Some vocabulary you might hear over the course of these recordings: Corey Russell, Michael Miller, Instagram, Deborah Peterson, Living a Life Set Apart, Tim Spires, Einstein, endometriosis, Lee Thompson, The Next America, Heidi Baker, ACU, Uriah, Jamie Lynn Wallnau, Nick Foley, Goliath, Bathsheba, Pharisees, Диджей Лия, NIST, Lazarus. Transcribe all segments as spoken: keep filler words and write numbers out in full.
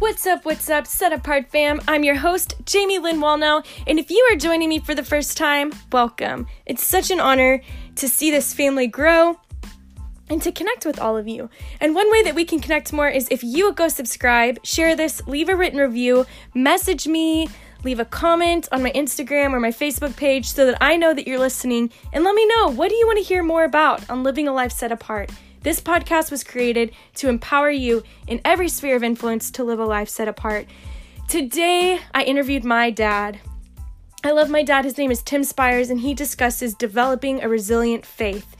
What's up, what's up, Set Apart fam? I'm your host, Jamie Lynn Wallnau, and if you are joining me for the first time, welcome. It's such an honor to see this family grow and to connect with all of you. And one way that we can connect more is if you go subscribe, share this, leave a written review, message me, leave a comment on my Instagram or my Facebook page so that I know that you're listening, and let me know, what do you want to hear more about on Living a Life Set Apart? This podcast was created to empower you in every sphere of influence to live a life set apart. Today, I interviewed my dad. I love my dad. His name is Tim Spires, and he discusses developing a resilient faith.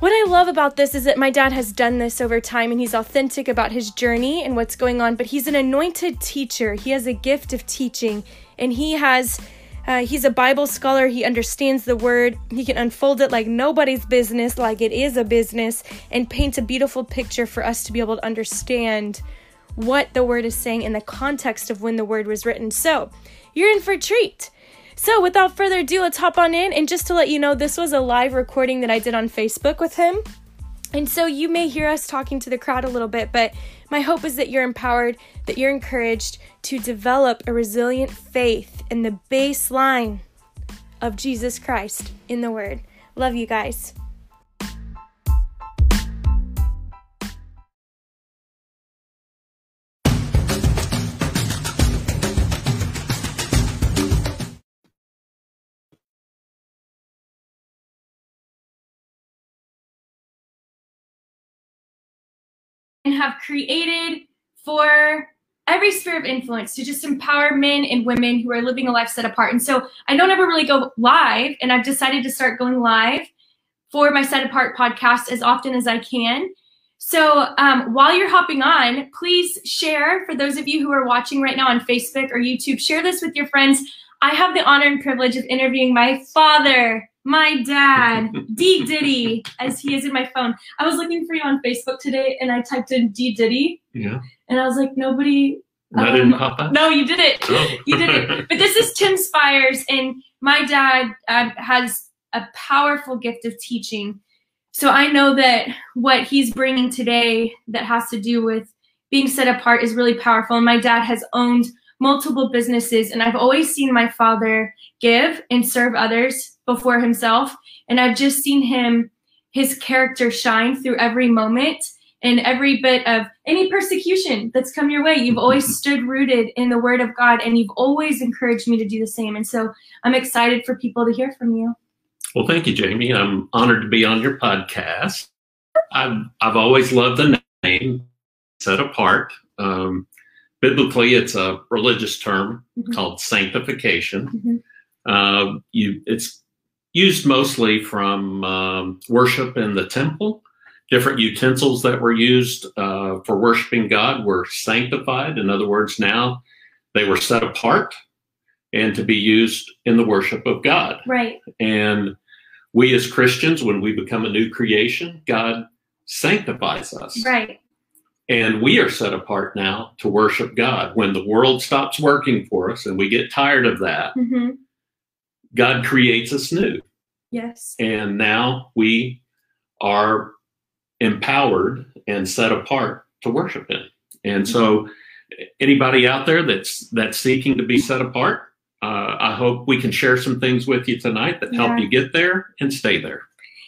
What I love about this is that my dad has done this over time, and he's authentic about his journey and what's going on, but he's an anointed teacher. He has a gift of teaching, and he has... Uh, he's a Bible scholar. He understands the word. He can unfold it like nobody's business, like it is a business, and paint a beautiful picture for us to be able to understand what the word is saying in the context of when the word was written. So you're in for a treat. So without further ado, let's hop on in. And just to let you know, this was a live recording that I did on Facebook with him. And so you may hear us talking to the crowd a little bit, but my hope is that you're empowered, that you're encouraged to develop a resilient faith in the baseline of Jesus Christ in the Word. Love you guys. Have created for every sphere of influence to just empower men and women who are living a life set apart. And so I don't ever really go live, and I've decided to start going live for my Set Apart podcast as often as I can. So um, while you're hopping on, please share. For those of you who are watching right now on Facebook or YouTube, share this with your friends. I have the honor and privilege of interviewing my father, my dad, D. Diddy, as he is in my phone. I was looking for you on Facebook today, and I typed in D. Diddy. Yeah. And I was like, nobody. That didn't pop up? No, you did it. Oh. You did it. But this is Tim Spires, and my dad uh, has a powerful gift of teaching. So I know that what he's bringing today that has to do with being set apart is really powerful. And my dad has owned multiple businesses, and I've always seen my father give and serve others before himself, and I've just seen him, his character shine through every moment and every bit of any persecution that's come your way. You've always stood rooted in the Word of God, and you've always encouraged me to do the same, and so I'm excited for people to hear from you. Well, thank you, Jamie. I'm honored to be on your podcast. I've, I've always loved the name, Set Apart. Um, Biblically, it's a religious term mm-hmm. called sanctification. Mm-hmm. Uh, you, it's used mostly from um, worship in the temple. Different utensils that were used uh, for worshiping God were sanctified. In other words, now they were set apart and to be used in the worship of God. Right. And we as Christians, when we become a new creation, God sanctifies us. Right. And we are set apart now to worship God. When the world stops working for us and we get tired of that, mm-hmm. God creates us new. Yes. And now we are empowered and set apart to worship Him. And mm-hmm. so anybody out there that's that's seeking to be set apart, uh, I hope we can share some things with you tonight that yeah. help you get there and stay there.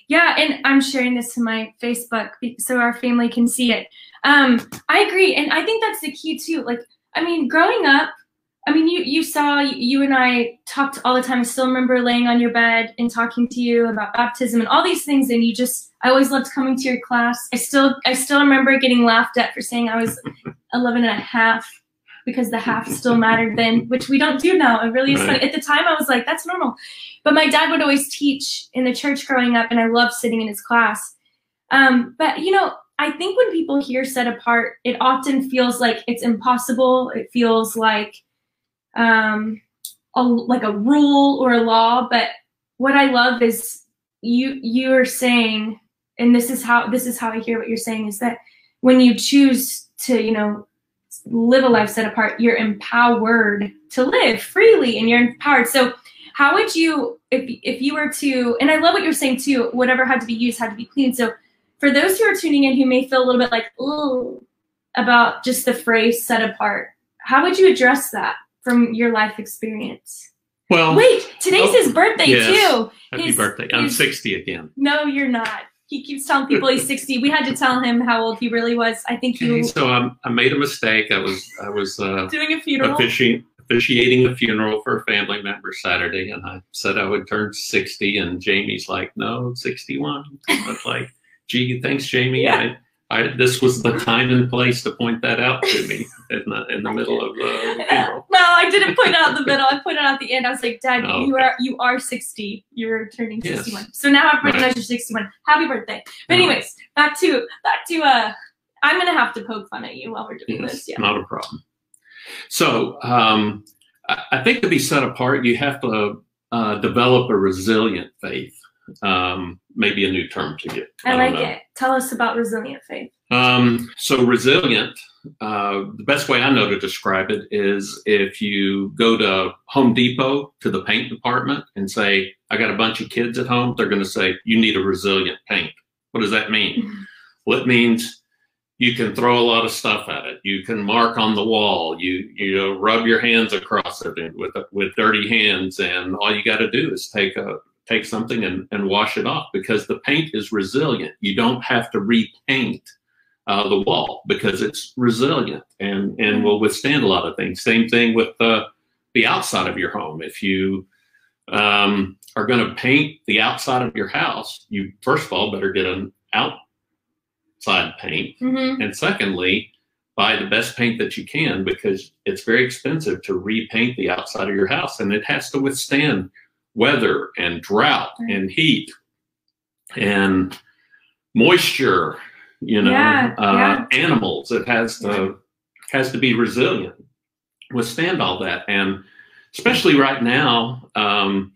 Yeah, and I'm sharing this to my Facebook so our family can see it. Um, I agree, and I think that's the key too. Like, I mean, growing up, I mean, you you saw, you and I talked all the time. I still remember laying on your bed and talking to you about baptism and all these things. And you just, I always loved coming to your class. I still, I still remember getting laughed at for saying I was eleven and a half because the half still mattered then, which we don't do now. It really is funny. At the time, I was like, that's normal. But my dad would always teach in the church growing up, and I loved sitting in his class. Um, but you know, I think when people hear set apart, it often feels like it's impossible. It feels like um, a, like a rule or a law. But what I love is you you are saying, and this is how this is how I hear what you're saying, is that when you choose to, you know, live a life set apart, you're empowered to live freely, and you're empowered. So how would you, if if you were to, and I love what you're saying too, whatever had to be used had to be clean. So for those who are tuning in who may feel a little bit like, oh, about just the phrase set apart. How would you address that from your life experience? Well, wait, today's oh, his birthday yes. too. Happy his, birthday. I'm his, sixty again. No, you're not. He keeps telling people he's sixty. We had to tell him how old he really was. I think he. So I, I made a mistake. I was I was uh, doing a funeral, offici- officiating a funeral for a family member Saturday, and I said I would turn sixty, and Jamie's like, "No, sixty-one." I'm like, "Gee, thanks, Jamie." Yeah. I, I this was the time and place to point that out to me in the in the middle of the uh, funeral. No, I didn't point out the middle. I pointed out the end. I was like, "Dad, oh, you okay. are you are sixty. You're turning yes. sixty-one." So now I've recognized right. you're sixty-one. Happy birthday! But anyways, right. back to back to uh, I'm gonna have to poke fun at you while we're doing yes, this. Yeah, not a problem. So um, I, I think to be set apart, you have to uh, develop a resilient faith. Um, maybe a new term to you. I, I like know. it. Tell us about resilient faith. Um, so resilient. Uh, the best way I know to describe it is if you go to Home Depot to the paint department and say, I got a bunch of kids at home, they're going to say, you need a resilient paint. What does that mean? Well, it means you can throw a lot of stuff at it. You can mark on the wall. You you know, rub your hands across it with with dirty hands, and all you got to do is take a take something and, and wash it off, because the paint is resilient. You don't have to repaint uh, the wall because it's resilient and, and will withstand a lot of things. Same thing with uh, the outside of your home. If you um, are going to paint the outside of your house, you first of all better get an outside paint. Mm-hmm. And secondly, buy the best paint that you can, because it's very expensive to repaint the outside of your house, and it has to withstand weather and drought and heat and moisture, you know, yeah, uh, yeah. animals. It has to has to be resilient, withstand all that. And especially right now, um,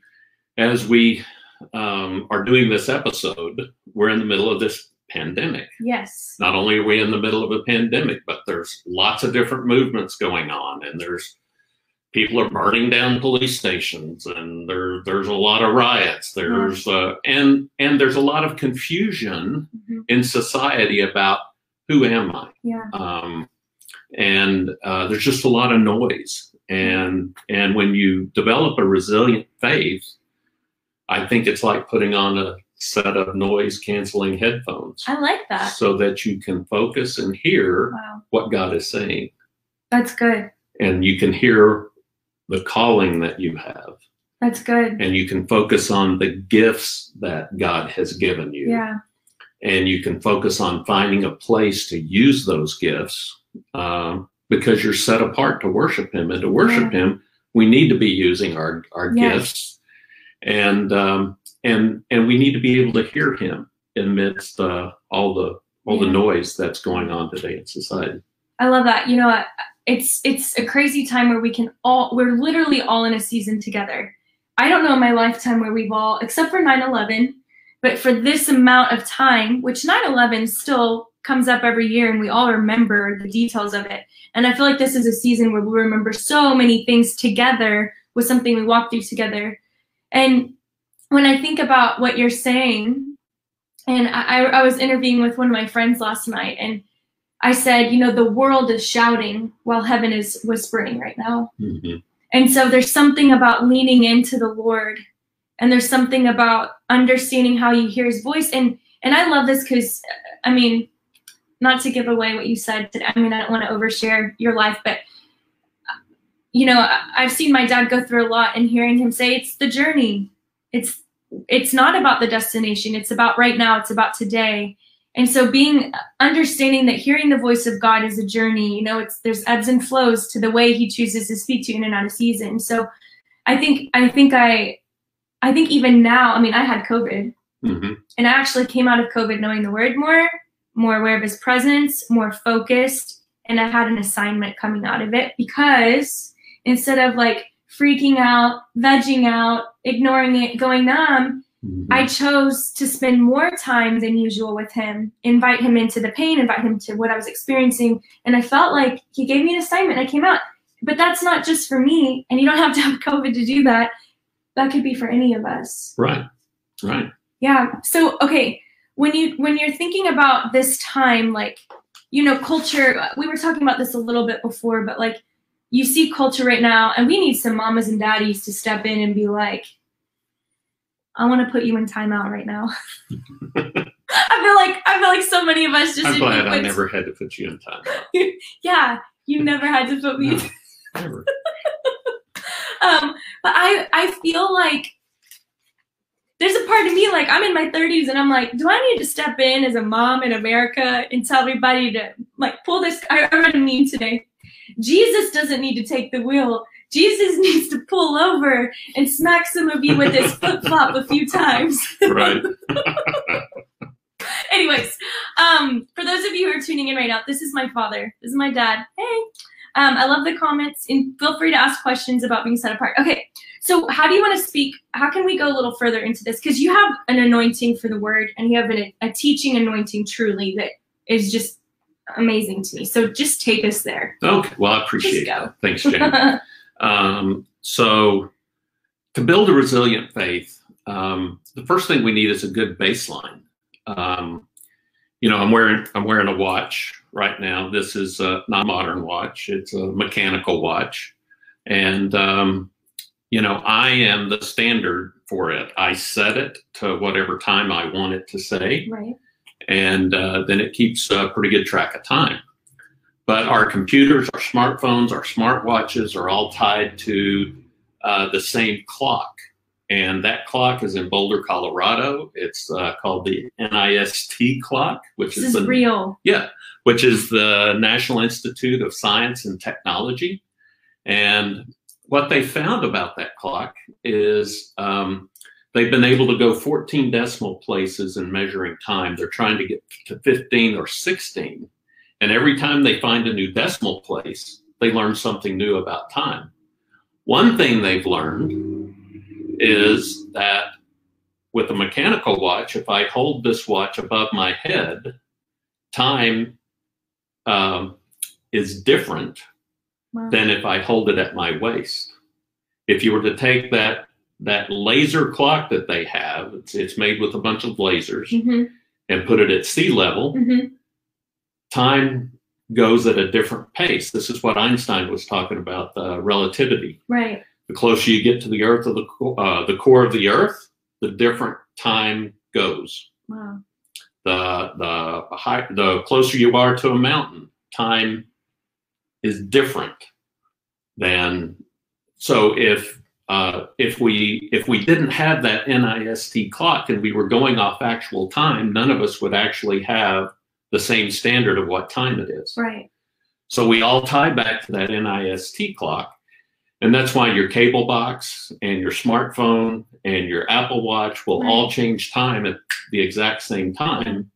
as we um, are doing this episode, we're in the middle of this pandemic. Yes. Not only are we in the middle of a pandemic, but there's lots of different movements going on, and there's people are burning down police stations, and there, there's a lot of riots. There's uh, and and there's a lot of confusion mm-hmm. in society about who am I? Yeah. Um, and uh, there's just a lot of noise. And and when you develop a resilient faith, I think it's like putting on a set of noise canceling headphones. I like that. So that you can focus and hear wow. what God is saying. That's good. And you can hear the calling that you have. That's good. And you can focus on the gifts that God has given you. Yeah. And you can focus on finding a place to use those gifts um, because you're set apart to worship him. And to worship yeah. him, we need to be using our, our yeah. gifts. And um, and and we need to be able to hear him amidst uh, all the all the noise that's going on today in society. I love that. You know what? It's it's a crazy time where we can all, we're literally all in a season together. I don't know in my lifetime where we've all, except for nine eleven, but for this amount of time, which nine eleven still comes up every year and we all remember the details of it. And I feel like this is a season where we remember so many things together with something we walked through together. And when I think about what you're saying, and I, I was interviewing with one of my friends last night, and I said, you know, the world is shouting while heaven is whispering right now. Mm-hmm. And so there's something about leaning into the Lord, and there's something about understanding how you hear his voice. And and I love this because, I mean, not to give away what you said today. I mean, I don't want to overshare your life, but, you know, I've seen my dad go through a lot, and hearing him say it's the journey. It's it's not about the destination. It's about right now. It's about today. And so being, understanding that hearing the voice of God is a journey, you know, it's, there's ebbs and flows to the way he chooses to speak to you in and out of season. So I think, I think I, I think even now, I mean, I had COVID mm-hmm. and I actually came out of COVID knowing the word more, more aware of his presence, more focused. And I had an assignment coming out of it, because instead of like freaking out, vegging out, ignoring it, going numb, I chose to spend more time than usual with him, invite him into the pain, invite him to what I was experiencing. And I felt like he gave me an assignment. I came out. But that's not just for me. And you don't have to have COVID to do that. That could be for any of us. Right. Right. Yeah. So, okay. When you, when you're thinking about this time, like you know, culture, we were talking about this a little bit before, but like, you see culture right now, and we need some mamas and daddies to step in and be like, I want to put you in timeout right now. I feel like I feel like so many of us just. I'm glad I never had to put you in timeout. Yeah, you never had to put me. No, never. um, but I I feel like there's a part of me, like, I'm in my thirties and I'm like, do I need to step in as a mom in America and tell everybody to like pull this? I, I read a meme today. Jesus doesn't need to take the wheel. Jesus needs to pull over and smack some of you with his flip-flop a few times. Right. Anyways, um, for those of you who are tuning in right now, this is my father. This is my dad. Hey. Um, I love the comments, and feel free to ask questions about being set apart. Okay, so how do you want to speak? How can we go a little further into this? Because you have an anointing for the word, and you have an, a teaching anointing truly that is just amazing to me. So just take us there. Okay. Well, I appreciate it. Thanks, Jamie. um, so to build a resilient faith, um, the first thing we need is a good baseline. Um, you know, I'm wearing, I'm wearing a watch right now. This is a, not a modern watch. It's a mechanical watch. And, um, you know, I am the standard for it. I set it to whatever time I want it to say. Right. And uh, then it keeps a pretty good track of time. But our computers, our smartphones, our smartwatches are all tied to uh, the same clock. And that clock is in Boulder, Colorado. It's uh, called the N I S T clock, which this is, is the, real. Yeah, which is the National Institute of Science and Technology. And what they found about that clock is um, they've been able to go fourteen decimal places in measuring time. They're trying to get to fifteen or sixteen. And every time they find a new decimal place, they learn something new about time. One thing they've learned is that with a mechanical watch, if I hold this watch above my head, time um, is different wow. than if I hold it at my waist. If you were to take that that laser clock that they have, it's, it's made with a bunch of lasers, mm-hmm. and put it at sea level, mm-hmm. time goes at a different pace. This is what Einstein was talking about, uh, relativity. Right. The closer you get to the earth, of the, uh, the core of the earth, the different time goes. Wow. The, the, high, the closer you are to a mountain, time is different than, so if, Uh, if we if we didn't have that N I S T clock and we were going off actual time, none of us would actually have the same standard of what time it is. Right. So we all tie back to that N I S T clock. And that's why your cable box and your smartphone and your Apple Watch will right. all change time at the exact same time.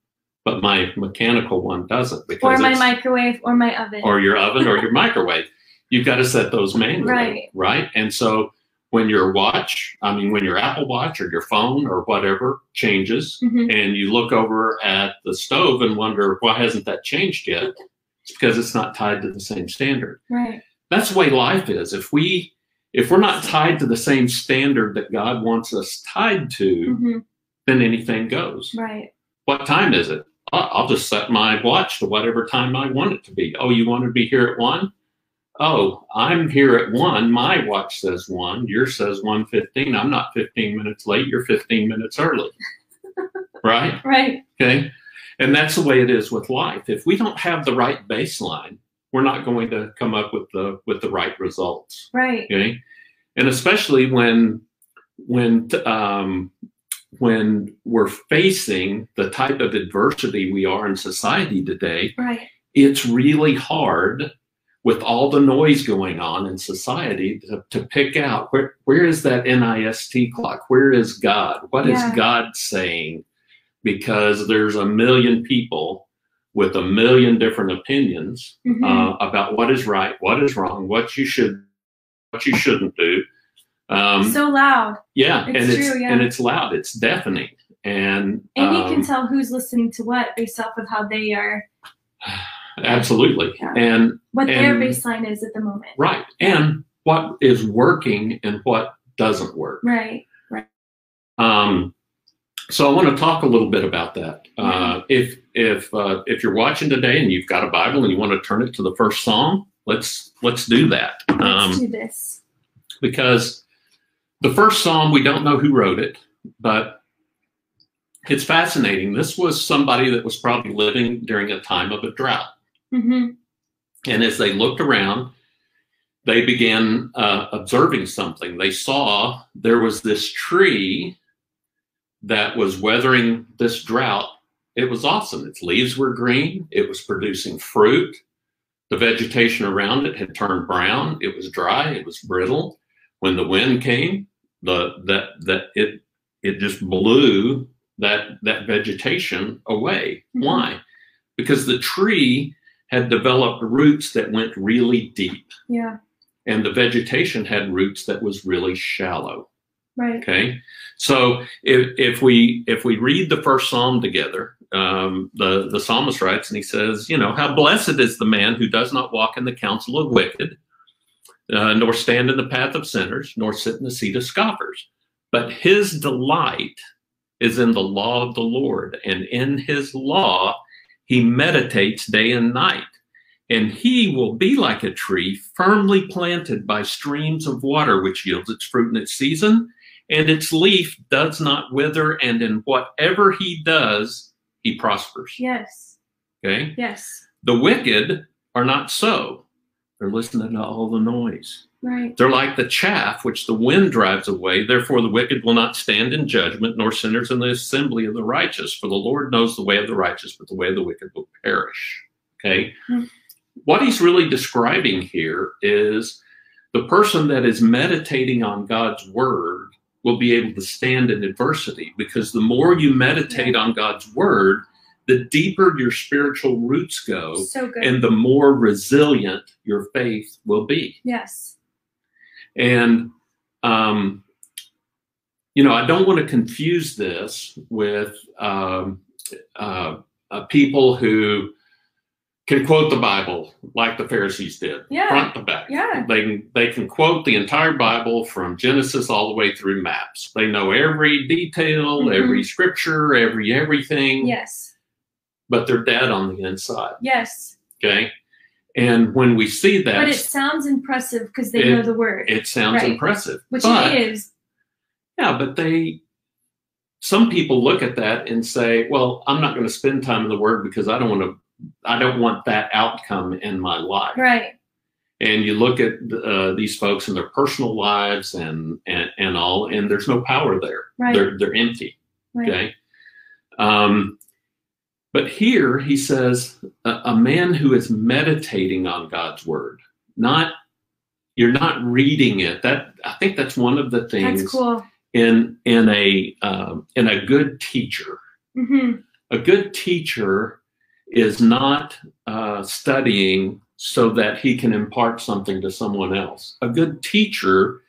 But my mechanical one doesn't. Because or my microwave or my oven. Or your oven or your microwave. You've got to set those manually. Right. Right. And so when your watch, I mean, when your Apple Watch or your phone or whatever changes, mm-hmm. and you look over at the stove and wonder, why hasn't that changed yet? It's because it's not tied to the same standard. Right. That's the way life is. If we, if we're not tied to the same standard that God wants us tied to, mm-hmm. then anything goes. Right. What time is it? I'll just set my watch to whatever time I want it to be. Oh, you want to be here at one? Oh, I'm here at one. My watch says one. Yours says one fifteen. I'm not fifteen minutes late. You're fifteen minutes early. Right? Right. Okay. And that's the way it is with life. If we don't have the right baseline, we're not going to come up with the with the right results. Right. Okay. And especially when when um, when we're facing the type of adversity we are in society today, right. It's really hard, with all the noise going on in society, to, to pick out where, where is that N I S T clock? Where is God? What yeah. is God saying? Because there's a million people with a million different opinions, mm-hmm. uh, about what is right, what is wrong, what you should, what you shouldn't do. Um, it's so loud. Yeah. It's and true, it's, yeah. and it's loud. It's deafening. And, and you um, can tell who's listening to what based off of how they are. Absolutely. Yeah. And what and, their baseline is at the moment. Right. And what is working and what doesn't work. Right. Right. Um, so I want to talk a little bit about that. Uh, right. If if uh, if you're watching today and you've got a Bible and you want to turn it to the first Psalm, let's let's do that. Um, let's do this. Because the first Psalm, we don't know who wrote it, but it's fascinating. This was somebody that was probably living during a time of a drought. Mm-hmm. And as they looked around, they began uh, observing something. They saw there was this tree that was weathering this drought. It was awesome. Its leaves were green. It was producing fruit. The vegetation around it had turned brown. It was dry. It was brittle. When the wind came, the that that it it just blew that that vegetation away. Mm-hmm. Why? Because the tree had developed roots that went really deep. Yeah. And the vegetation had roots that was really shallow. Right. Okay. So if if we if we read the first Psalm together, um, the, the psalmist writes and he says, you know, how blessed is the man who does not walk in the counsel of wicked, uh, nor stand in the path of sinners, nor sit in the seat of scoffers. But his delight is in the law of the Lord, and in his law he meditates day and night, and he will be like a tree firmly planted by streams of water, which yields its fruit in its season, and its leaf does not wither, and in whatever he does, he prospers. Yes. Okay? Yes. The wicked are not so. They're listening to all the noise. Right. They're like the chaff which the wind drives away. Therefore, the wicked will not stand in judgment, nor sinners in the assembly of the righteous. For the Lord knows the way of the righteous, but the way of the wicked will perish. Okay. Mm-hmm. What he's really describing here is the person that is meditating on God's word will be able to stand in adversity, because the more you meditate on God's word, the deeper your spiritual roots go, so and the more resilient your faith will be. Yes. And, um, you know, I don't want to confuse this with um, uh, uh, people who can quote the Bible like the Pharisees did, yeah. front to back. Yeah. They can, they can quote the entire Bible from Genesis all the way through maps. They know every detail, mm-hmm. every scripture, every everything. Yes. But they're dead on the inside. Yes. Okay. And when we see that, but it sounds impressive because they it, know the word. It sounds right. impressive, which but, it is. Yeah, but they. Some people look at that and say, "Well, I'm not going to spend time in the word because I don't want to. I don't want that outcome in my life." Right. And you look at uh, these folks in their personal lives and and and all, and there's no power there. Right. They're they're empty. Right. Okay. Um. But here he says, a, a man who is meditating on God's word, not, you're not reading it. That, I think that's one of the things that's cool. in, in a, um, in a good teacher, mm-hmm. a good teacher is not uh, studying so that he can impart something to someone else. A good teacher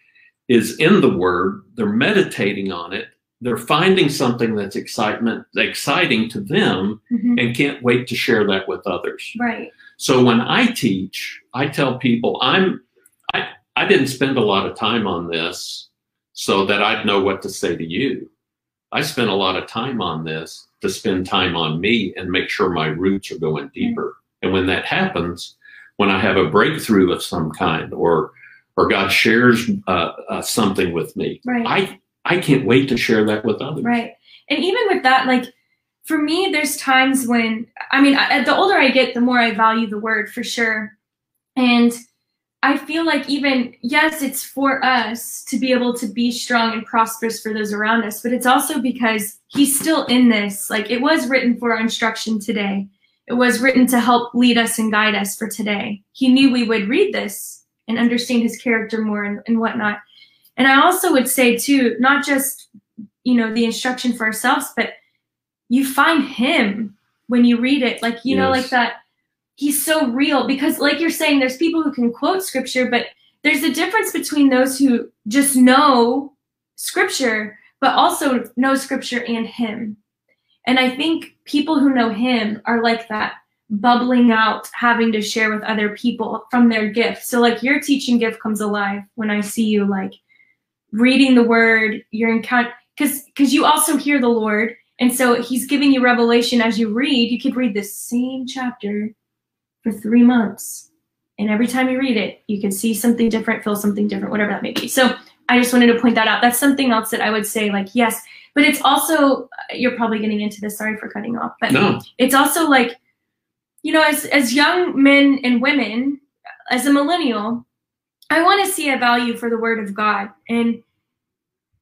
is in the word. They're meditating on it. They're finding something that's excitement, exciting to them mm-hmm. and can't wait to share that with others. Right. So when I teach, I tell people I'm, I, I didn't spend a lot of time on this so that I'd know what to say to you. I spent a lot of time on this to spend time on me and make sure my roots are going deeper. Mm-hmm. And when that happens, when I have a breakthrough of some kind or, or God shares uh, uh, something with me, right. I, I can't wait to share that with others. Right. And even with that, like for me, there's times when, I mean, I, the older I get, the more I value the word for sure. And I feel like even, yes, it's for us to be able to be strong and prosperous for those around us, but it's also because he's still in this. Like it was written for our instruction today. It was written to help lead us and guide us for today. He knew we would read this and understand his character more and, and whatnot. And I also would say, too, not just, you know, the instruction for ourselves, but you find him when you read it. Like, you yes. know, like that, he's so real. Because like you're saying, there's people who can quote scripture, but there's a difference between those who just know scripture, but also know scripture and him. And I think people who know him are like that, bubbling out, having to share with other people from their gift. So like your teaching gift comes alive when I see you like, reading the word, your encounter, because because you also hear the Lord, And so he's giving you revelation as you read. You could read the same chapter for three months. And every time you read it, you can see something different, feel something different, whatever that may be. So I just wanted to point that out. That's something else that I would say, like, yes, but it's also, you're probably getting into this, sorry for cutting off, but no. It's also like, you know, as, as young men and women, as a millennial, I want to see a value for the Word of God. And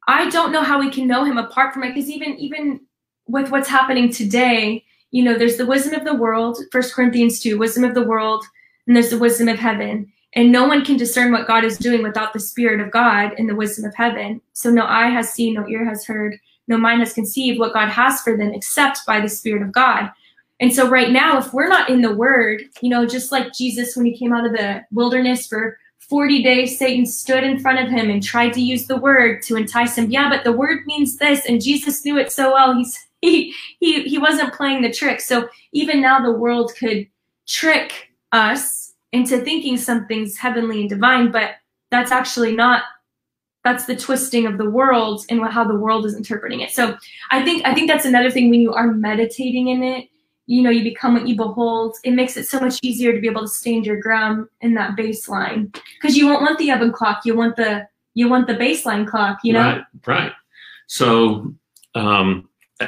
I don't know how we can know him apart from it, because even, even with what's happening today, you know, there's the wisdom of the world, First Corinthians two, wisdom of the world, and there's the wisdom of heaven. And no one can discern what God is doing without the Spirit of God and the wisdom of heaven. So no eye has seen, no ear has heard, no mind has conceived what God has for them except by the Spirit of God. And so right now, if we're not in the Word, you know, just like Jesus, when he came out of the wilderness for forty days, Satan stood in front of him and tried to use the Word to entice him. Yeah, but the Word means this, and Jesus knew it so well. He's, he, he, he wasn't playing the trick. So even now the world could trick us into thinking something's heavenly and divine, but that's actually not, that's the twisting of the world and how the world is interpreting it. So I think, I think that's another thing. When you are meditating in it, you know, you become what you behold. It makes it so much easier to be able to stand your ground in that baseline, because you won't want the oven clock. You want the, you want the baseline clock, you know? Right, right. So, um,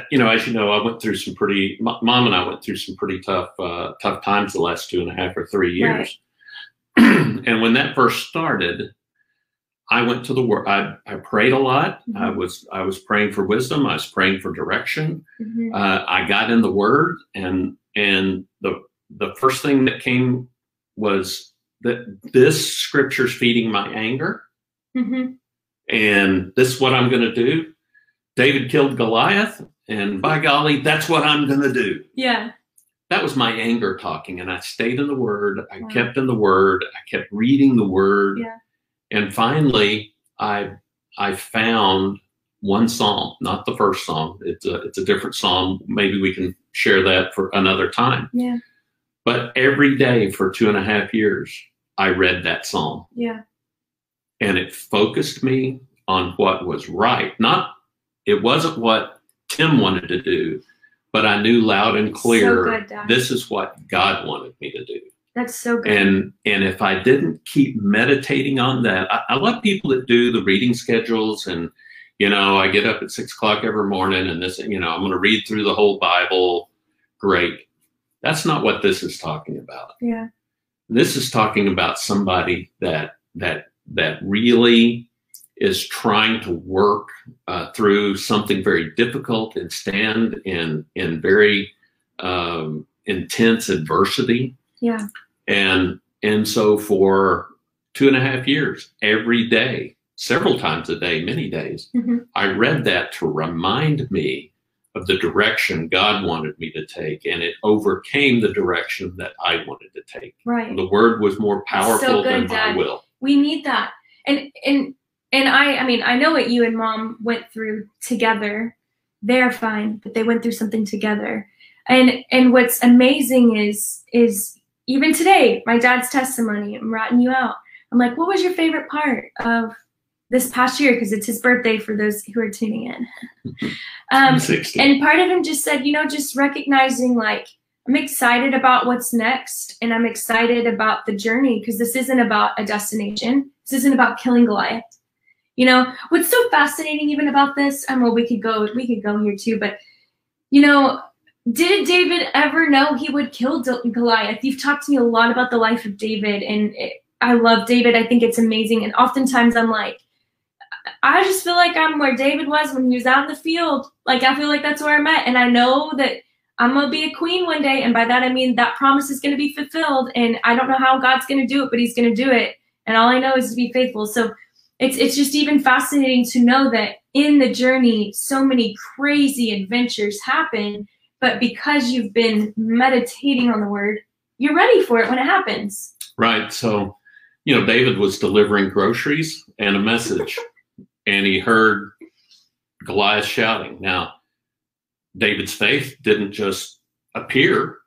you know, as you know, I went through some pretty, mom and I went through some pretty tough, uh, tough times the last two and a half or three years. Right. And when that first started, I went to the Word. I, I prayed a lot. Mm-hmm. I was I was praying for wisdom. I was praying for direction. Mm-hmm. uh, I got in the Word, and and the the first thing that came was that this scripture's feeding my anger, mm-hmm. and this is what I'm going to do. David killed Goliath, and by golly, that's what I'm going to do. Yeah, that was my anger talking, and I stayed in the Word. I wow. kept in the Word. I kept reading the Word. Yeah. And finally, I I found one psalm, not the first psalm. It's a it's a different psalm. Maybe we can share that for another time. Yeah. But every day for two and a half years, I read that psalm. Yeah. And it focused me on what was right. Not it wasn't what Tim wanted to do, but I knew loud and clear, so good, this is what God wanted me to do. That's so good. And and if I didn't keep meditating on that, I, I love people that do the reading schedules, and you know, I get up at six o'clock every morning, and this, you know, I'm going to read through the whole Bible. Great. That's not what this is talking about. Yeah. This is talking about somebody that that that really is trying to work uh, through something very difficult and stand in in very um, intense adversity. Yeah. And and so for two and a half years, every day, several times a day, many days, mm-hmm. I read that to remind me of the direction God wanted me to take. And it overcame the direction that I wanted to take. Right. The Word was more powerful so good, than Dad. My will. We need that. And and and I I mean, I know what you and Mom went through together. They're fine, but they went through something together. And and what's amazing is is even today, my dad's testimony, I'm ratting you out. I'm like, what was your favorite part of this past year? Because it's his birthday for those who are tuning in. Um, and part of him just said, you know, just recognizing, like, I'm excited about what's next. And I'm excited about the journey, because this isn't about a destination. This isn't about killing Goliath. You know, what's so fascinating even about this, and um, well, we could go, we could go here too, but, you know, did David ever know he would kill Goliath? You've talked to me a lot about the life of David, and it, I love David. I think it's amazing. And oftentimes I'm like, I just feel like I'm where David was when he was out in the field. Like, I feel like that's where I'm at. And I know that I'm going to be a queen one day. And by that, I mean, that promise is going to be fulfilled. And I don't know how God's going to do it, but he's going to do it. And all I know is to be faithful. So it's, it's just even fascinating to know that in the journey, so many crazy adventures happen. But because you've been meditating on the Word, you're ready for it when it happens. Right. So, you know, David was delivering groceries and a message, and he heard Goliath shouting. Now, David's faith didn't just appear.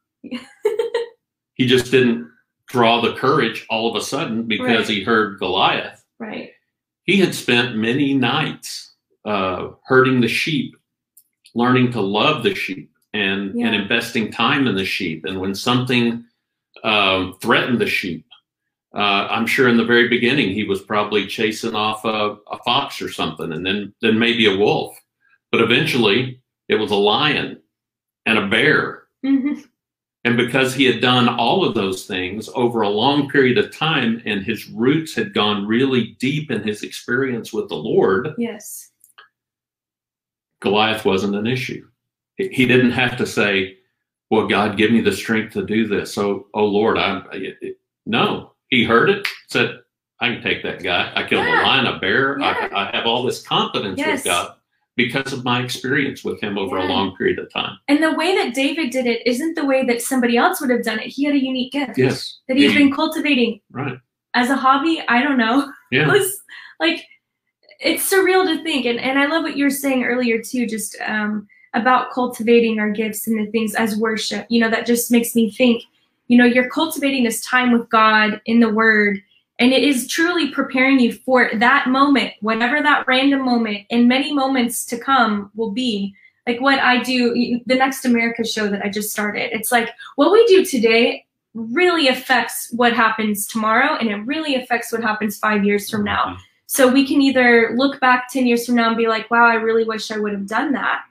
He just didn't draw the courage all of a sudden because right. he heard Goliath. Right. He had spent many nights uh, herding the sheep learning to love the sheep and, yeah. and investing time in the sheep. And when something um, threatened the sheep, uh, I'm sure in the very beginning, he was probably chasing off a, a fox or something, and then, then maybe a wolf. But eventually it was a lion and a bear. Mm-hmm. And because he had done all of those things over a long period of time, and his roots had gone really deep in his experience with the Lord. Yes. Goliath wasn't an issue. He didn't have to say, well, God, give me the strength to do this. So, oh, Lord, I'm it, it, no, he heard it, said, I can take that guy. I killed yeah. a lion, a bear. Yeah. I, I have all this confidence yes. with God, because of my experience with him over yeah. a long period of time. And the way that David did it isn't the way that somebody else would have done it. He had a unique gift yes. that he's yeah. been cultivating right. as a hobby. I don't know. Yeah. It was, like, it's surreal to think. And, and I love what you were saying earlier too, just um, about cultivating our gifts and the things as worship. You know, that just makes me think, you know, you're cultivating this time with God in the Word. And it is truly preparing you for that moment, whenever that random moment and many moments to come will be. Like what I do, the Next America show that I just started. It's like what we do today really affects what happens tomorrow, and it really affects what happens five years from now. So we can either look back ten years from now and be like, wow, I really wish I would have done that.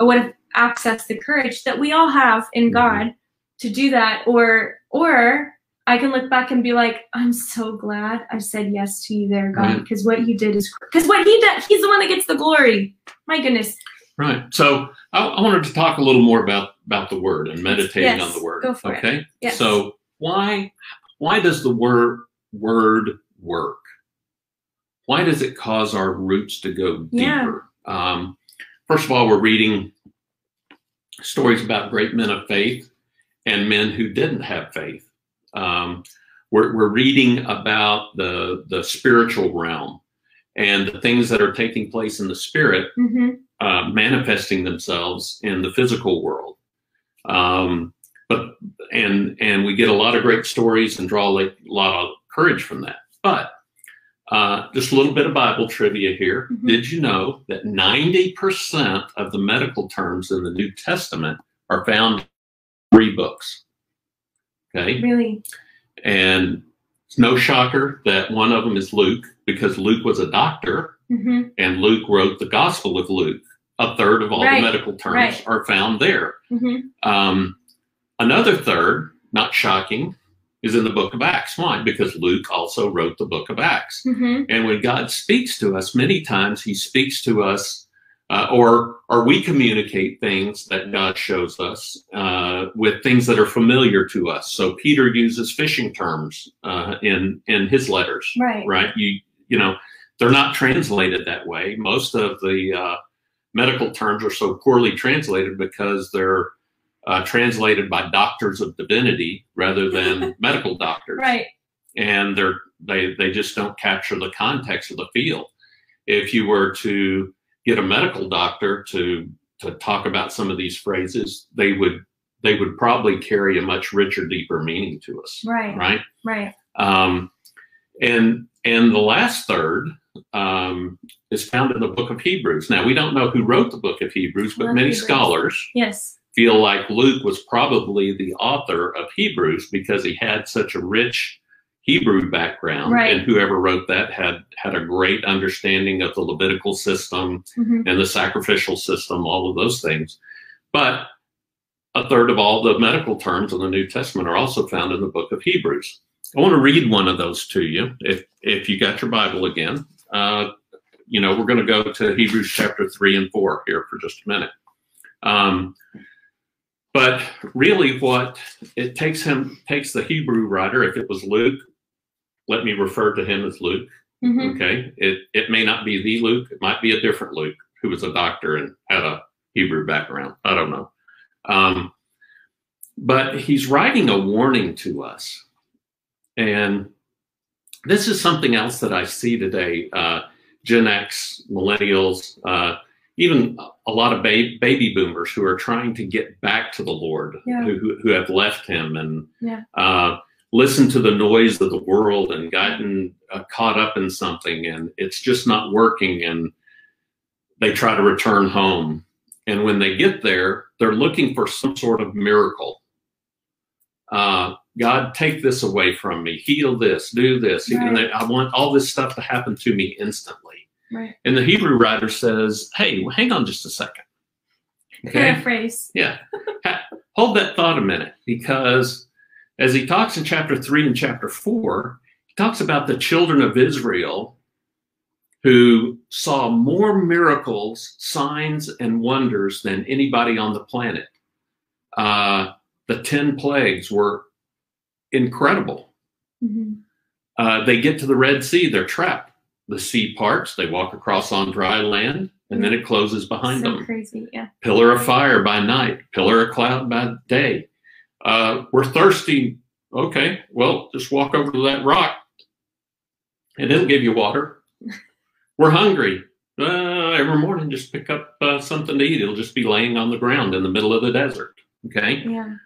I would have accessed the courage that we all have in God to do that. Or, or, I can look back and be like, I'm so glad I said yes to you there, God, because right. what you did is, because what he did, he's the one that gets the glory. My goodness. Right. So I, I wanted to talk a little more about, about the Word and meditating yes. on the Word. Go for okay. it. Yes. So why, why does the word, word work? Why does it cause our roots to go deeper? Yeah. Um, first of all, we're reading stories about great men of faith and men who didn't have faith. Um, we're, we're reading about the, the spiritual realm and the things that are taking place in the spirit, mm-hmm. uh, manifesting themselves in the physical world. Um, but, and, and we get a lot of great stories and draw a lot of courage from that. But, uh, just a little bit of Bible trivia here. Mm-hmm. Did you know that ninety percent of the medical terms in the New Testament are found in three books? Okay. Really? And it's no shocker that one of them is Luke, because Luke was a doctor, mm-hmm. and Luke wrote the Gospel of Luke. A third of all right. the medical terms right. are found there. Mm-hmm. Um, another third, not shocking, is in the book of Acts. Why? Because Luke also wrote the book of Acts. Mm-hmm. And when God speaks to us, many times he speaks to us, uh, or, or we communicate things that God shows us uh, with things that are familiar to us. So Peter uses fishing terms uh, in in his letters, right? Right. You you know, they're not translated that way. Most of the uh, medical terms are so poorly translated because they're uh, translated by doctors of divinity rather than medical doctors, right? And they're they they just don't capture the context of the field. If you were to get a medical doctor to to talk about some of these phrases, they would they would probably carry a much richer, deeper meaning to us. Right. Right. Right. Um, and and the last third um, is found in the book of Hebrews. Now, we don't know who wrote the book of Hebrews, but many Hebrews. scholars yes. feel like Luke was probably the author of Hebrews because he had such a rich Hebrew background, right. and whoever wrote that had had a great understanding of the Levitical system mm-hmm. and the sacrificial system, all of those things. But a third of all the medical terms in the New Testament are also found in the book of Hebrews. I want to read one of those to you. If if you got your Bible again, uh, you know, we're going to go to Hebrews chapter three and four here for just a minute. Um, but really what it takes him, takes the Hebrew writer, if it was Luke, let me refer to him as Luke, mm-hmm. okay? It it may not be the Luke. It might be a different Luke who was a doctor and had a Hebrew background. I don't know. Um, but he's writing a warning to us. And this is something else that I see today. Uh, Gen X, millennials, uh, even a lot of ba- baby boomers who are trying to get back to the Lord, yeah. who, who have left him and yeah. uh, listen to the noise of the world and gotten uh, caught up in something, and it's just not working, and they try to return home. And when they get there, they're looking for some sort of miracle. Uh, God, take this away from me. Heal this, do this. Right. And they, I want all this stuff to happen to me instantly. Right. And the Hebrew writer says, hey, well, hang on just a second. Okay? Paraphrase. Yeah. Hold that thought a minute, because as he talks in chapter three and chapter four, he talks about the children of Israel who saw more miracles, signs, and wonders than anybody on the planet. Uh, the ten plagues were incredible. Mm-hmm. Uh, they get to the Red Sea, they're trapped. The sea parts, they walk across on dry land, and then it closes behind so them. Crazy, yeah. Pillar of fire by night, pillar of cloud by day. Uh, we're thirsty. Okay, well, just walk over to that rock and it'll give you water. We're hungry. Uh, every morning, just pick up uh, something to eat. It'll just be laying on the ground in the middle of the desert. Okay? Yeah.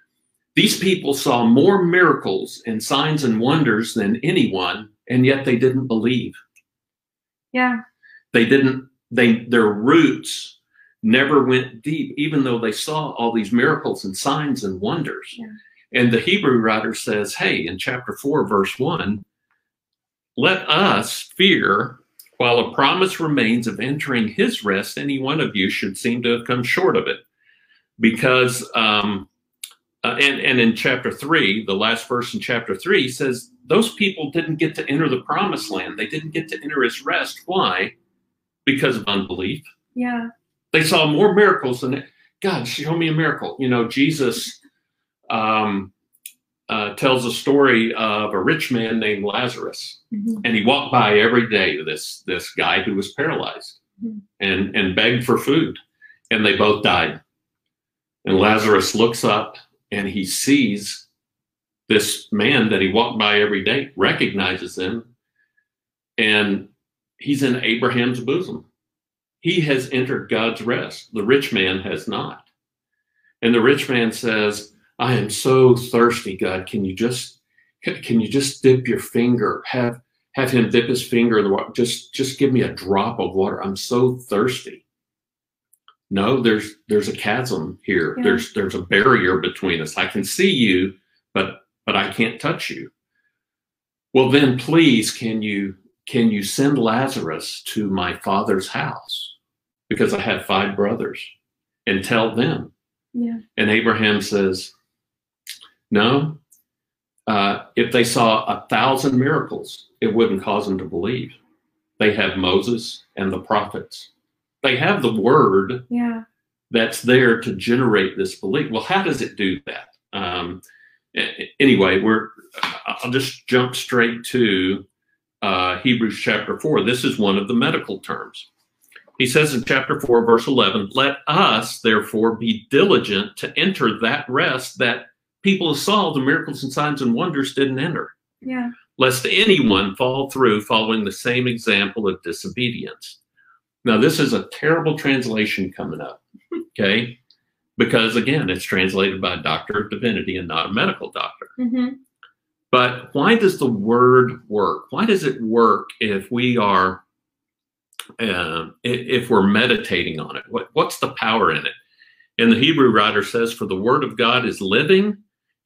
These people saw more miracles and signs and wonders than anyone, and yet they didn't believe. Yeah. They didn't, they, their roots never went deep, even though they saw all these miracles and signs and wonders. Yeah. And the Hebrew writer says, hey, in chapter four, verse one, let us fear while a promise remains of entering his rest, any one of you should seem to have come short of it. Because, um, uh, and, and in chapter three, the last verse in chapter three says, those people didn't get to enter the promised land. They didn't get to enter his rest. Why? Because of unbelief. Yeah. They saw more miracles than, God, show me a miracle. You know, Jesus um, uh, tells a story of a rich man named Lazarus. Mm-hmm. And he walked by every day, this, this guy who was paralyzed, mm-hmm. and, and begged for food. And they both died. And Lazarus looks up and he sees this man that he walked by every day, recognizes him, and he's in Abraham's bosom. He has entered God's rest. The rich man has not. And the rich man says, I am so thirsty, God. Can you just, can you just dip your finger? Have, have him dip his finger in the water. Just, just give me a drop of water. I'm so thirsty. No, there's there's a chasm here. Yeah. There's there's a barrier between us. I can see you, but but I can't touch you. Well, then please, can you can you send Lazarus to my father's house? Because I have five brothers, and tell them. Yeah. And Abraham says, no, uh, if they saw a thousand miracles, it wouldn't cause them to believe. They have Moses and the prophets. They have the word, yeah, that's there to generate this belief. Well, how does it do that? Um, anyway, we're, I'll just jump straight to uh, Hebrews chapter four. This is one of the medical terms. He says in chapter four, verse eleven, let us, therefore, be diligent to enter that rest that people saw the miracles and signs and wonders didn't enter. Yeah. Lest anyone fall through following the same example of disobedience. Now, this is a terrible translation coming up, okay? Because, again, it's translated by a doctor of divinity and not a medical doctor. Mm-hmm. But why does the word work? Why does it work if we are, uh, if we're meditating on it? What, what's the power in it? And the Hebrew writer says, for the word of God is living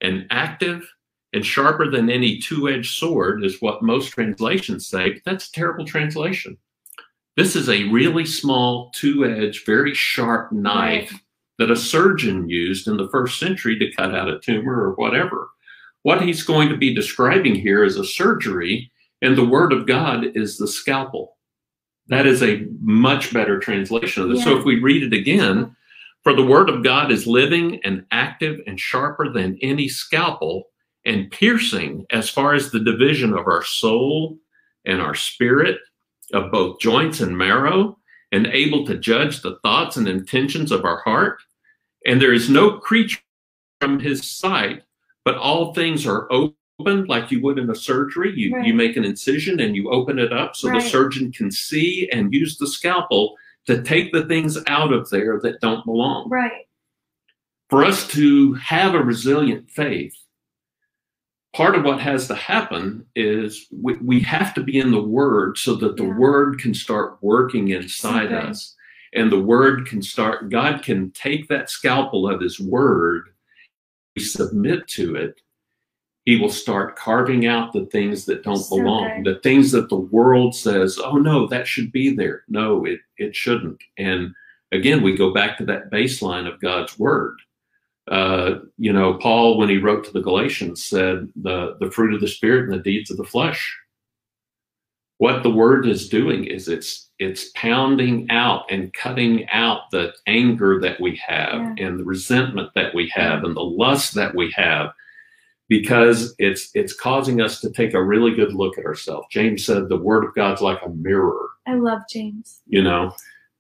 and active and sharper than any two-edged sword, is what most translations say. But that's a terrible translation. This is a really small, two-edged, very sharp knife that a surgeon used in the first century to cut out a tumor or whatever. What he's going to be describing here is a surgery, and the word of God is the scalpel. That is a much better translation of this. Yeah. So if we read it again, for the word of God is living and active and sharper than any scalpel, and piercing as far as the division of our soul and our spirit, of both joints and marrow, and able to judge the thoughts and intentions of our heart. And there is no creature from his sight, but all things are open like you would in a surgery. You, right. you make an incision and you open it up so right. the surgeon can see and use the scalpel to take the things out of there that don't belong. Right. For us to have a resilient faith, part of what has to happen is we, we have to be in the Word so that the Word can start working inside okay. us. And the word can start, God can take that scalpel of his word, we submit to it, he will start carving out the things that don't so belong, good. The things that the world says, oh no, that should be there. No, it, it shouldn't. And again, we go back to that baseline of God's word. Uh, you know, Paul, when he wrote to the Galatians, said the, the fruit of the spirit and the deeds of the flesh. What the word is doing is it's it's pounding out and cutting out the anger that we have yeah. and the resentment that we have and the lust that we have, because it's it's causing us to take a really good look at ourselves. James said the word of God's like a mirror. I love James. You know,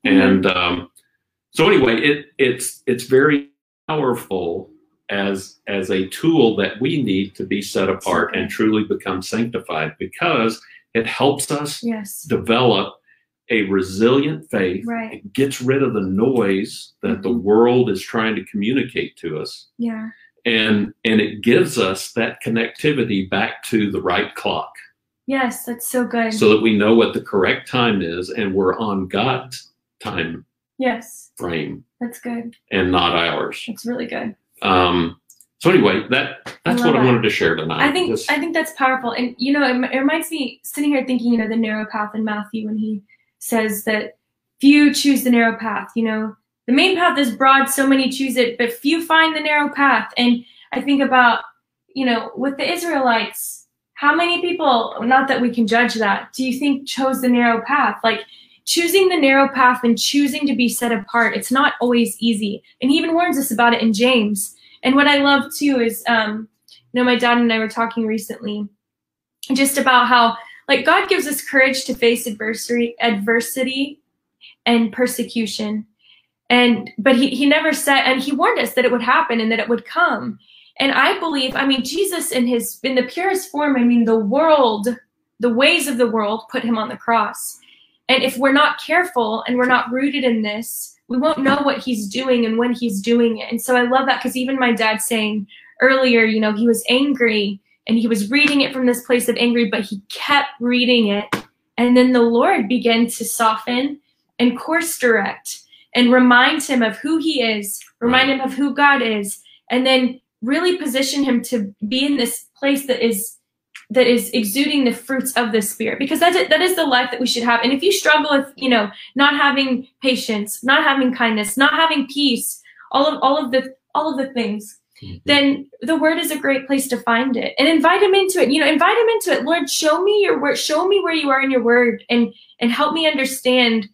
mm-hmm. and um, so anyway, it it's it's very powerful as as a tool that we need to be set apart okay. and truly become sanctified, because it helps us yes. develop a resilient faith. Right. It gets rid of the noise that mm-hmm. the world is trying to communicate to us. Yeah. And and it gives us that connectivity back to the right clock. Yes, that's so good. So that we know what the correct time is and we're on God's time yes. frame. That's good. And not ours. That's really good. Um, so anyway, that that's I what I that. wanted to share tonight. I think Just, I think that's powerful. And, you know, it, it reminds me, sitting here thinking, you know, the narrow path in Matthew, when he says that few choose the narrow path, you know. The main path is broad, so many choose it, but few find the narrow path. And I think about, you know, with the Israelites, how many people, not that we can judge that, do you think chose the narrow path? Like, choosing the narrow path and choosing to be set apart, it's not always easy. And he even warns us about it in James. And what I love too is, um, you know, my dad and I were talking recently just about how, like, God gives us courage to face adversity, adversity and persecution. And, but he, he never said, and he warned us that it would happen and that it would come. And I believe, I mean, Jesus in his, in the purest form, I mean, the world, the ways of the world put him on the cross. And if we're not careful and we're not rooted in this, we won't know what he's doing and when he's doing it. And so I love that, because even my dad saying earlier, you know, he was angry and he was reading it from this place of angry, but he kept reading it. And then the Lord began to soften and course direct and remind him of who he is, remind him of who God is, and then really position him to be in this place that is that is exuding the fruits of the Spirit, because that is, that is the life that we should have. And if you struggle with, you know, not having patience, not having kindness, not having peace, all of all of the all of the things, mm-hmm. then the Word is a great place to find it, and invite him into it. You know, invite him into it. Lord, show me your Word. Show me where you are in your Word, and and help me understand.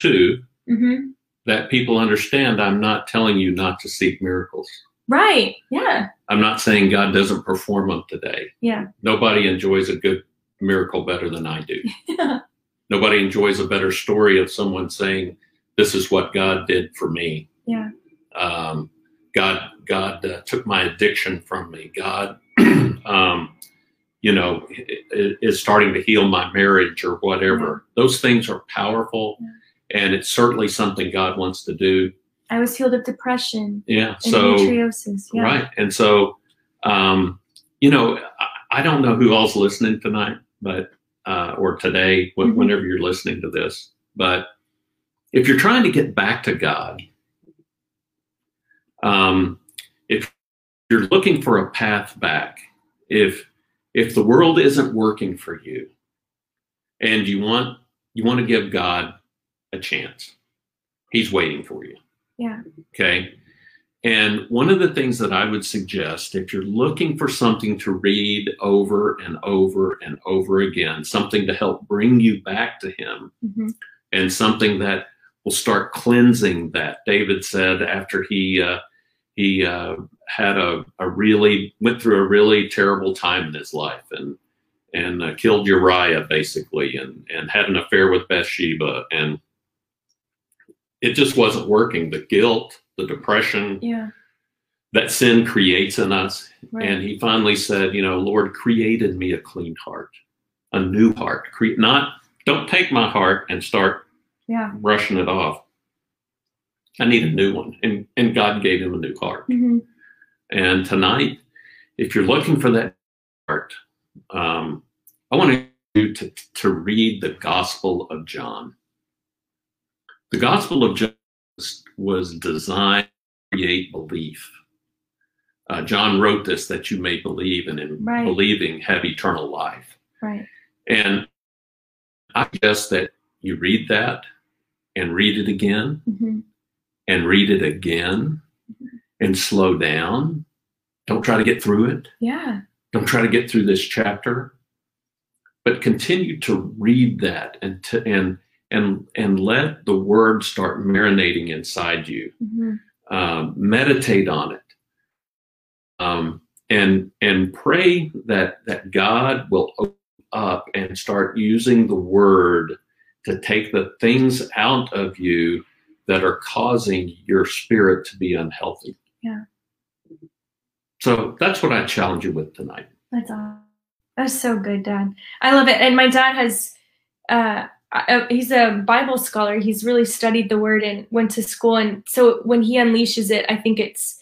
Too, mm-hmm. that people understand I'm not telling you not to seek miracles. Right, yeah. I'm not saying God doesn't perform them today. Yeah. Nobody enjoys a good miracle better than I do. Yeah. Nobody enjoys a better story of someone saying, this is what God did for me. Yeah. Um, God, God uh, took my addiction from me. God, um, you know, is starting to heal my marriage or whatever. Yeah. Those things are powerful. Yeah. And it's certainly something God wants to do. I was healed of depression. Yeah. So, endometriosis. Yeah. Right. And so, um, you know, I, I don't know who all's listening tonight, but, uh, or today, mm-hmm. whenever you're listening to this, but if you're trying to get back to God, um, if you're looking for a path back, if, if the world isn't working for you and you want, you want to give God a chance. He's waiting for you. Yeah. Okay. And one of the things that I would suggest, if you're looking for something to read over and over and over again, something to help bring you back to him, mm-hmm. and something that will start cleansing that. David said after he uh, he uh, had a, a really, went through a really terrible time in his life, and and uh, killed Uriah basically, and and had an affair with Bathsheba, and it just wasn't working. The guilt, the depression, yeah. that sin creates in us. Right. And he finally said, you know, Lord, create in me a clean heart, a new heart. Cre- not, don't take my heart and start yeah. brushing it off. I need a new one. And, and God gave him a new heart. Mm-hmm. And tonight, if you're looking for that heart, um, I want you to, to read the Gospel of John. The Gospel of John was designed to create belief. Uh, John wrote this that you may believe, and in right. believing have eternal life. Right. And I suggest that you read that and read it again, mm-hmm. and read it again, mm-hmm. and slow down. Don't try to get through it. Yeah. Don't try to get through this chapter, but continue to read that and to, and and and let the word start marinating inside you. Mm-hmm. Um, meditate on it, um, and and pray that that God will open up and start using the word to take the things out of you that are causing your spirit to be unhealthy. Yeah. So that's what I challenge you with tonight. That's awesome. That's so good, Dad. I love it. And my dad has, uh, he's a Bible scholar. He's really studied the word and went to school. And so when he unleashes it, I think it's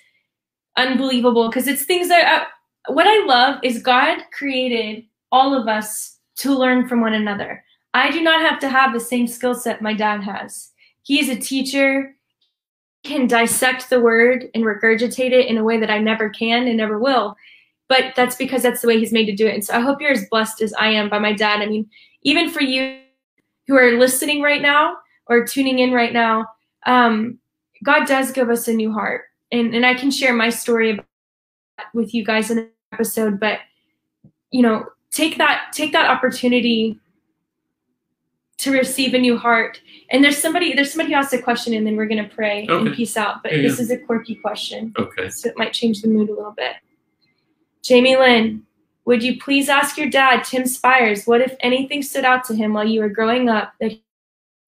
unbelievable, because it's things that, I, what I love is God created all of us to learn from one another. I do not have to have the same skill set my dad has. He's a teacher, can dissect the word and regurgitate it in a way that I never can and never will. But that's because that's the way he's made to do it. And so I hope you're as blessed as I am by my dad. I mean, even for you who are listening right now or tuning in right now, um, God does give us a new heart. And, and I can share my story about that with you guys in an episode, but you know, take that, take that opportunity to receive a new heart. And there's somebody, there's somebody who asked a question, and then we're going to pray okay. and peace out. But yeah, this yeah. is a quirky question. Okay. So it might change the mood a little bit. Jamie Lynn, would you please ask your dad, Tim Spires, what if anything stood out to him while you were growing up that he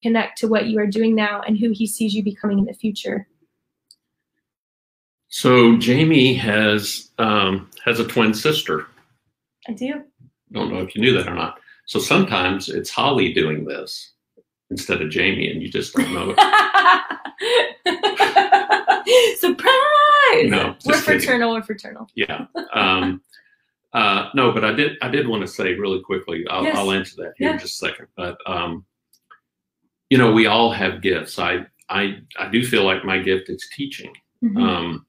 connect to what you are doing now and who he sees you becoming in the future? So Jamie has, um, has a twin sister. I do. Don't know if you knew that or not. So sometimes it's Holly doing this instead of Jamie, and you just don't know it. Surprise! No, we're fraternal. We're fraternal. Yeah. Um, uh, no, but I did. I did want to say really quickly. I'll, yes. I'll answer that here yes. in just a second. But um, you know, we all have gifts. I I I do feel like my gift is teaching, mm-hmm. um,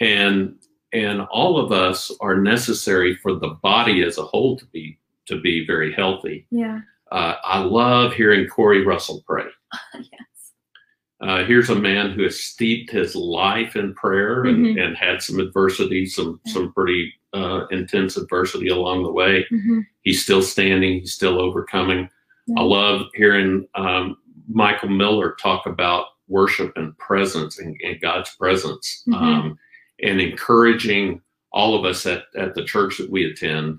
and and all of us are necessary for the body as a whole to be. to be very healthy. Yeah. Uh, I love hearing Corey Russell pray. yes. Uh, here's a man who has steeped his life in prayer, mm-hmm. and, and had some adversity, some, yeah. some pretty uh, intense adversity along the way. Mm-hmm. He's still standing. He's still overcoming. Yeah. I love hearing um, Michael Miller talk about worship and presence and, and God's presence, mm-hmm. um, and encouraging all of us at, at the church that we attend,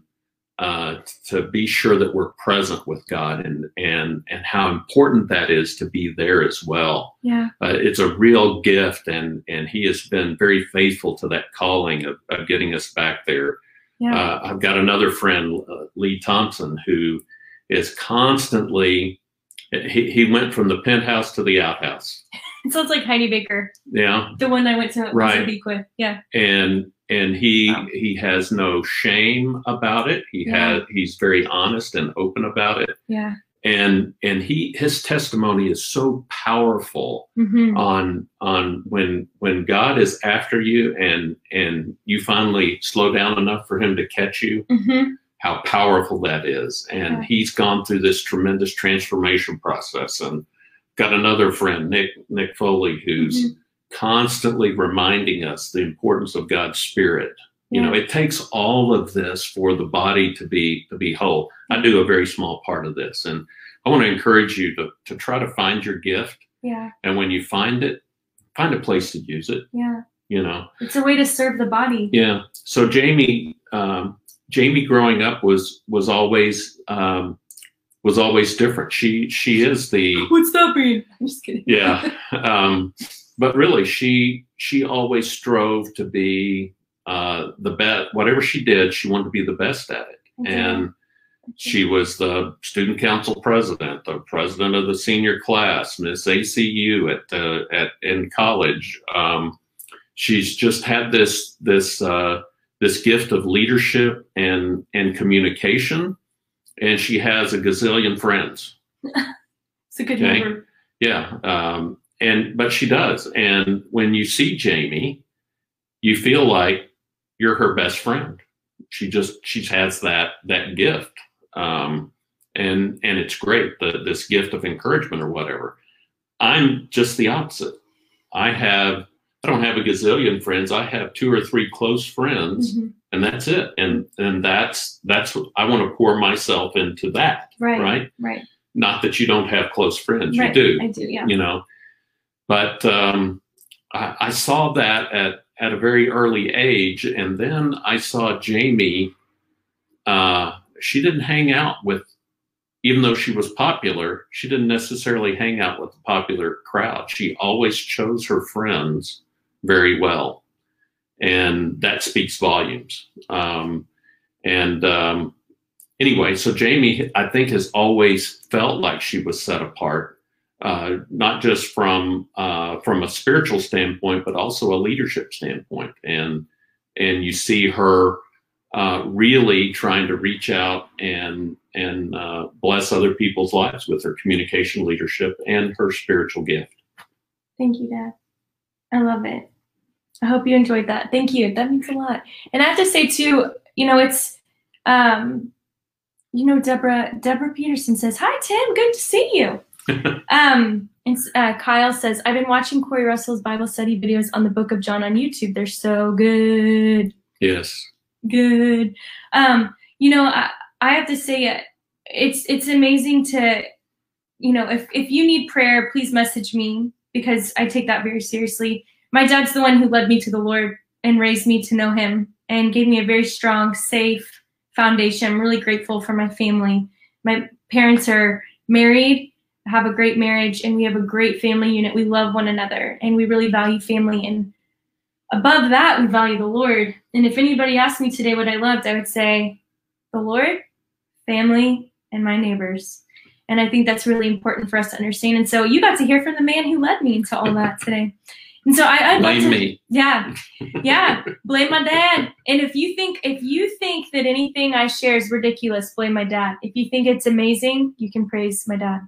Uh, to be sure that we're present with God, and and and how important that is to be there as well. Yeah, uh, it's a real gift, and and He has been very faithful to that calling of, of getting us back there. Yeah, uh, I've got another friend, uh, Lee Thompson, who is constantly. He he went from the penthouse to the outhouse. It sounds like Heidi Baker. Yeah, the one I went to right. to speak with. Yeah, and. And he wow. he has no shame about it. He yeah. has he's very honest and open about it. Yeah. And and he his testimony is so powerful, mm-hmm. on on when when God is after you and and you finally slow down enough for Him to catch you. Mm-hmm. How powerful that is. And yeah. he's gone through this tremendous transformation process. And got another friend, Nick Nick Foley, who's. Mm-hmm. constantly reminding us the importance of God's Spirit. You yeah. know, it takes all of this for the body to be to be whole. I do a very small part of this, and I want to encourage you to to try to find your gift. Yeah. And when you find it, find a place to use it. Yeah. You know, it's a way to serve the body. Yeah. So Jamie, um, Jamie, growing up was was always. Um, was always different. She she is the. What's that mean? I'm just kidding. Yeah. Um, But really, she she always strove to be uh, the best. Whatever she did, she wanted to be the best at it. Okay. And okay. she was the student council president, the president of the senior class, Miss A C U at the, at in college. Um, she's just had this this uh, this gift of leadership and, and communication, and she has a gazillion friends. It's a good okay? number. Yeah, um, and but she does. And when you see Jamie, you feel like you're her best friend. She just she has that that gift, um, and and it's great. The, this gift of encouragement or whatever. I'm just the opposite. I have. I don't have a gazillion friends. I have two or three close friends, mm-hmm. and that's it. And and that's that's I want to pour myself into that. Right. Right. Right. Not that you don't have close friends. Right. You do. I do. Yeah. You know, but um, I, I saw that at at a very early age, and then I saw Jamie. Uh, she didn't hang out with, even though she was popular, she didn't necessarily hang out with the popular crowd. She always chose her friends very well, and that speaks volumes. Um, and um, anyway, so Jamie, I think, has always felt like she was set apart, uh, not just from uh, from a spiritual standpoint, but also a leadership standpoint. And and you see her uh, really trying to reach out and and uh, bless other people's lives with her communication, leadership, and her spiritual gift. Thank you, Dad. I love it. I hope you enjoyed that. Thank you. That means a lot. And I have to say too, you know, it's, um, you know, Deborah, Deborah Peterson says, hi, Tim, good to see you. um, and uh, Kyle says, I've been watching Corey Russell's Bible study videos on the Book of John on YouTube. They're so good. Yes. Good. Um, you know, I, I have to say it's, it's amazing to, you know, if, if you need prayer, please message me, because I take that very seriously. My dad's the one who led me to the Lord and raised me to know him and gave me a very strong, safe foundation. I'm really grateful for my family. My parents are married, have a great marriage, and we have a great family unit. We love one another, and we really value family. And above that, we value the Lord. And if anybody asked me today what I loved, I would say the Lord, family, and my neighbors. And I think that's really important for us to understand. And so you got to hear from the man who led me into all that today. And so I, I'd blame like to, me. Yeah, yeah, blame my dad. And if you think if you think that anything I share is ridiculous, blame my dad. If you think it's amazing, you can praise my dad.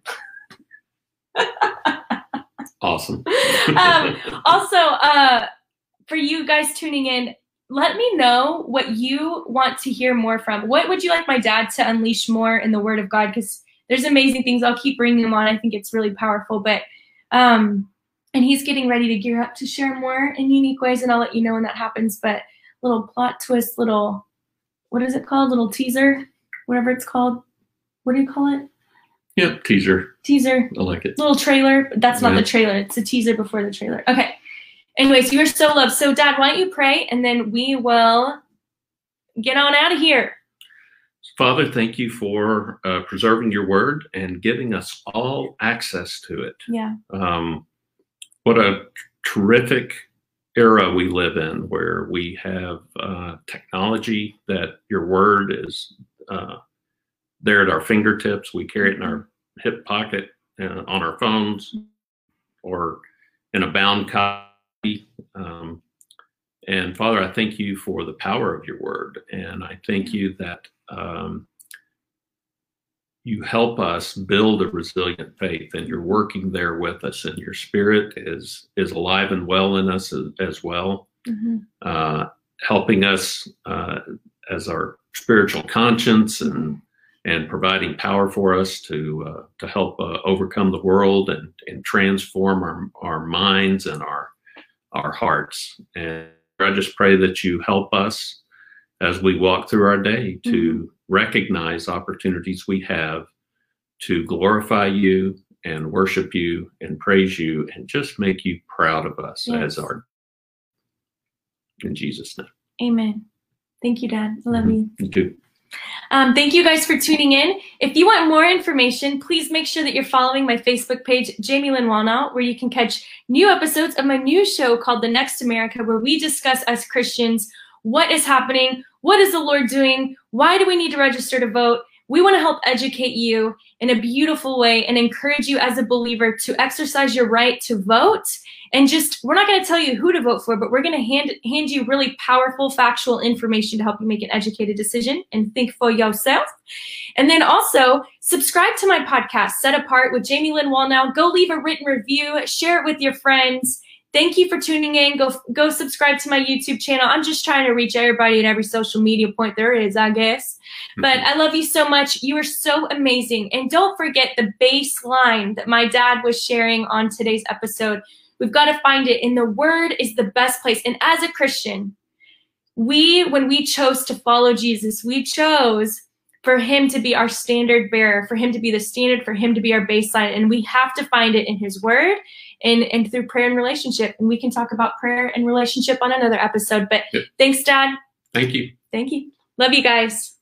Awesome. um, also, uh, for you guys tuning in, let me know what you want to hear more from. What would you like my dad to unleash more in the Word of God? Because there's amazing things. I'll keep bringing them on. I think it's really powerful. But um, and he's getting ready to gear up to share more in unique ways, and I'll let you know when that happens. But little plot twist, little, what is it called? Little teaser, whatever it's called. What do you call it? Yep, teaser. Teaser. I like it. Little trailer. But that's not yeah. the trailer. It's a teaser before the trailer. Okay. Anyways, you are so loved. So, Dad, why don't you pray, and then we will get on out of here. Father, thank you for uh, preserving your word and giving us all access to it. Yeah. Um, what a terrific era we live in, where we have uh, technology that your word is uh, there at our fingertips. We carry it in our hip pocket, uh, on our phones, or in a bound copy. Um, and Father, I thank you for the power of your word. And I thank you that Um, you help us build a resilient faith, and you're working there with us, and your spirit is is alive and well in us as, as well, mm-hmm. uh, helping us uh, as our spiritual conscience, and and providing power for us to uh, to help uh, overcome the world and and transform our, our minds and our our hearts. And I just pray that you help us as we walk through our day to mm-hmm. recognize opportunities we have to glorify you and worship you and praise you and just make you proud of us yes. as our, in Jesus' name. Amen. Thank you, Dad. I love mm-hmm. you. You too. Um, thank you guys for tuning in. If you want more information, please make sure that you're following my Facebook page, Jamie Lynn Wallnau, where you can catch new episodes of my new show called The Next America, where we discuss as Christians what is happening? What is the Lord doing? Why do we need to register to vote? We want to help educate you in a beautiful way and encourage you as a believer to exercise your right to vote. And just, we're not going to tell you who to vote for, but we're going to hand hand you really powerful, factual information to help you make an educated decision and think for yourself. And then also, subscribe to my podcast, Set Apart with Jamie Lynn Wallnau. Go leave a written review. Share it with your friends. Thank you for tuning in. Go go subscribe to my YouTube channel. I'm just trying to reach everybody at every social media point there is, I guess. But I love you so much. You are so amazing. And don't forget the baseline that my dad was sharing on today's episode. We've got to find it. And the Word is the best place. And as a Christian, we, when we chose to follow Jesus, we chose for him to be our standard bearer, for him to be the standard, for him to be our baseline. And we have to find it in his Word. And, and through prayer and relationship. And we can talk about prayer and relationship on another episode. But yep. Thanks, Dad. Thank you. Thank you. Love you guys.